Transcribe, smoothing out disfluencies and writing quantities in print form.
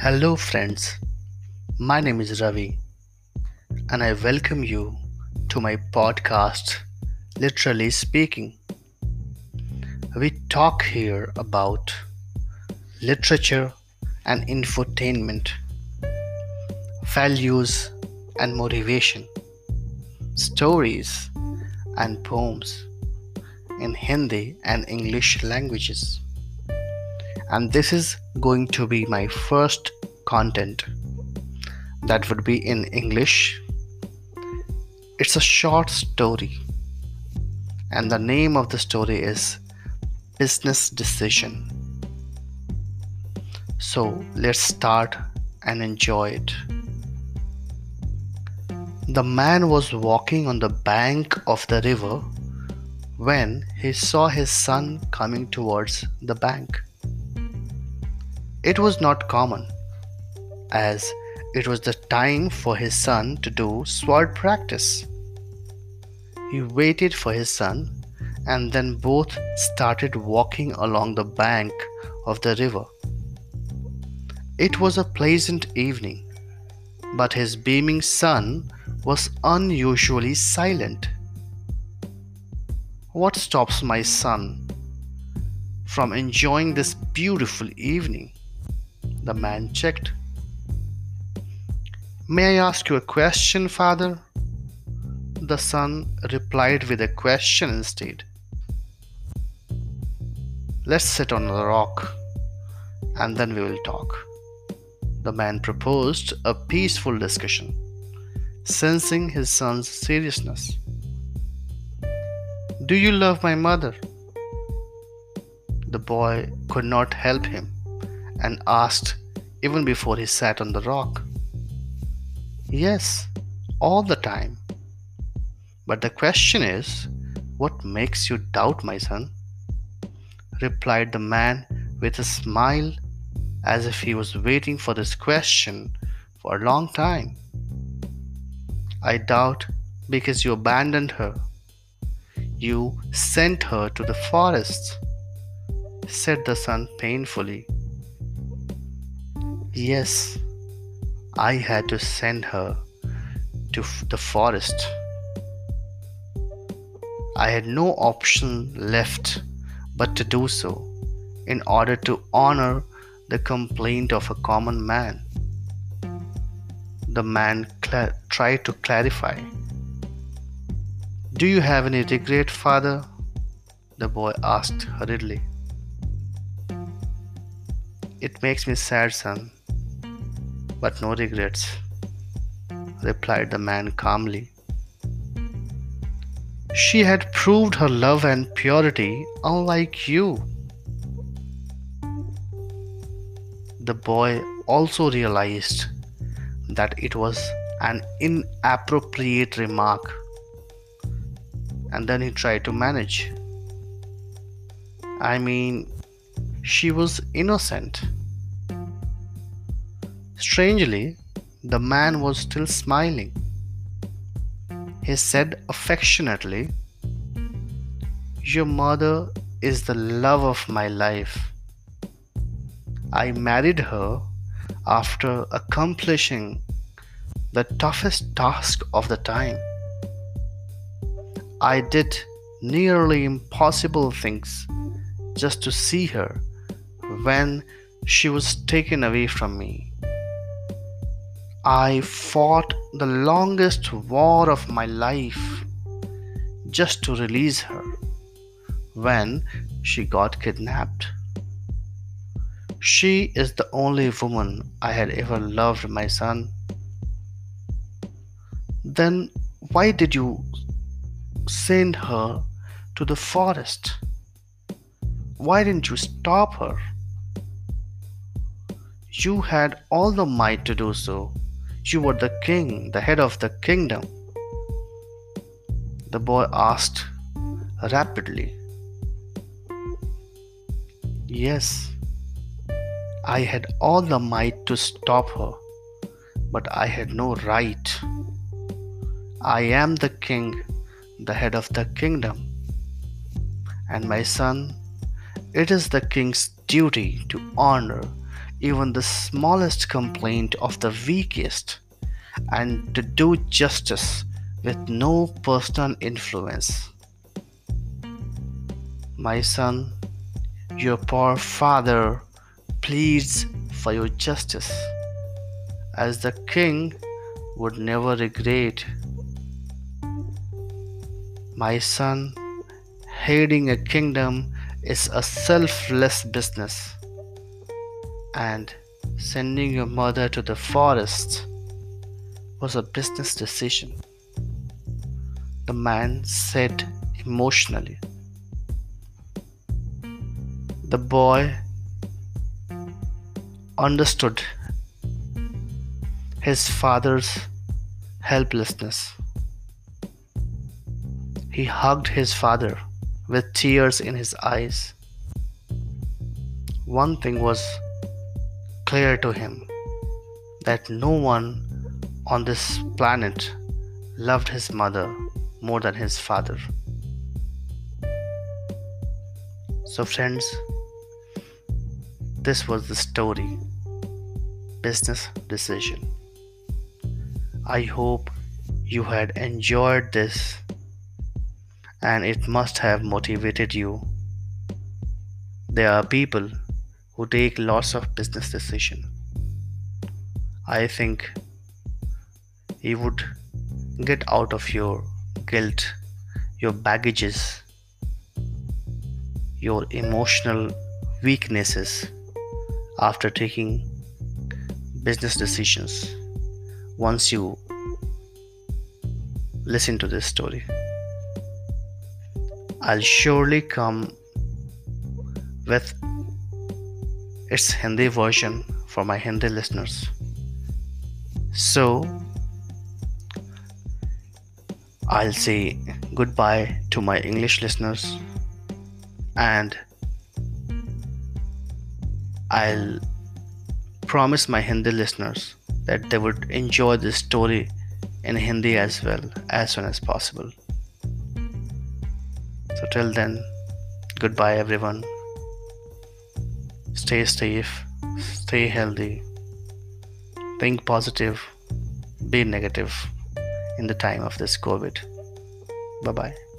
Hello friends, my name is Ravi and I welcome you to my podcast, Literally Speaking. We talk here about literature and infotainment, values and motivation, stories and poems in Hindi and English languages. And this is going to be my first content that would be in English. It's a short story and the name of the story is Business Decision. So let's start and enjoy it. The man was walking on the bank of the river when he saw his son coming towards the bank. It was not common, as it was the time for his son to do sword practice. He waited for his son, and then both started walking along the bank of the river. It was a pleasant evening, but his beaming son was unusually silent. What stops my son from enjoying this beautiful evening? The man checked. May I ask you a question, father? The son replied with a question instead. Let's sit on a rock and then we will talk. The man proposed a peaceful discussion, sensing his son's seriousness. Do you love my mother? The boy could not help him and asked even before he sat on the rock. Yes, all the time. But the question is, what makes you doubt, my son? Replied the man with a smile as if he was waiting for this question for a long time. I doubt because you abandoned her. You sent her to the forest, said the son painfully. Yes, I had to send her to the forest. I had no option left but to do so in order to honor the complaint of a common man. The man tried to clarify. Do you have any regret, father? The boy asked hurriedly. It makes me sad, son. But no regrets, replied the man calmly. She had proved her love and purity unlike you. The boy also realized that it was an inappropriate remark, and then he tried to manage. I mean, she was innocent. Strangely, the man was still smiling. He said affectionately, "Your mother is the love of my life. I married her after accomplishing the toughest task of the time. I did nearly impossible things just to see her when she was taken away from me. I fought the longest war of my life just to release her when she got kidnapped. She is the only woman I had ever loved, my son. Then why did you send her to the forest? Why didn't you stop her? You had all the might to do so. You were the king, the head of the kingdom." The boy asked rapidly. Yes, I had all the might to stop her, but I had no right. I am the king, the head of the kingdom. And my son, it is the king's duty to honor even the smallest complaint of the weakest, and to do justice with no personal influence. My son, your poor father pleads for your justice, as the king would never regret. My son, heading a kingdom is a selfless business, and sending your mother to the forest was a business decision, the man said emotionally. The boy understood his father's helplessness. He hugged his father with tears in his eyes. One thing was clear to him, that no one on this planet loved his mother more than his father. So friends, this was the story, Business Decision. I hope you had enjoyed this, and it must have motivated you. There are people who take lots of business decisions. I think you would get out of your guilt, your baggages, your emotional weaknesses after taking business decisions once you listen to this story. I'll surely come with its Hindi version for my Hindi listeners. So, I'll say goodbye to my English listeners, and I'll promise my Hindi listeners that they would enjoy this story in Hindi as well, as soon as possible. So till then, goodbye everyone. Stay safe, stay healthy, think positive, be negative in the time of this COVID. Bye-bye.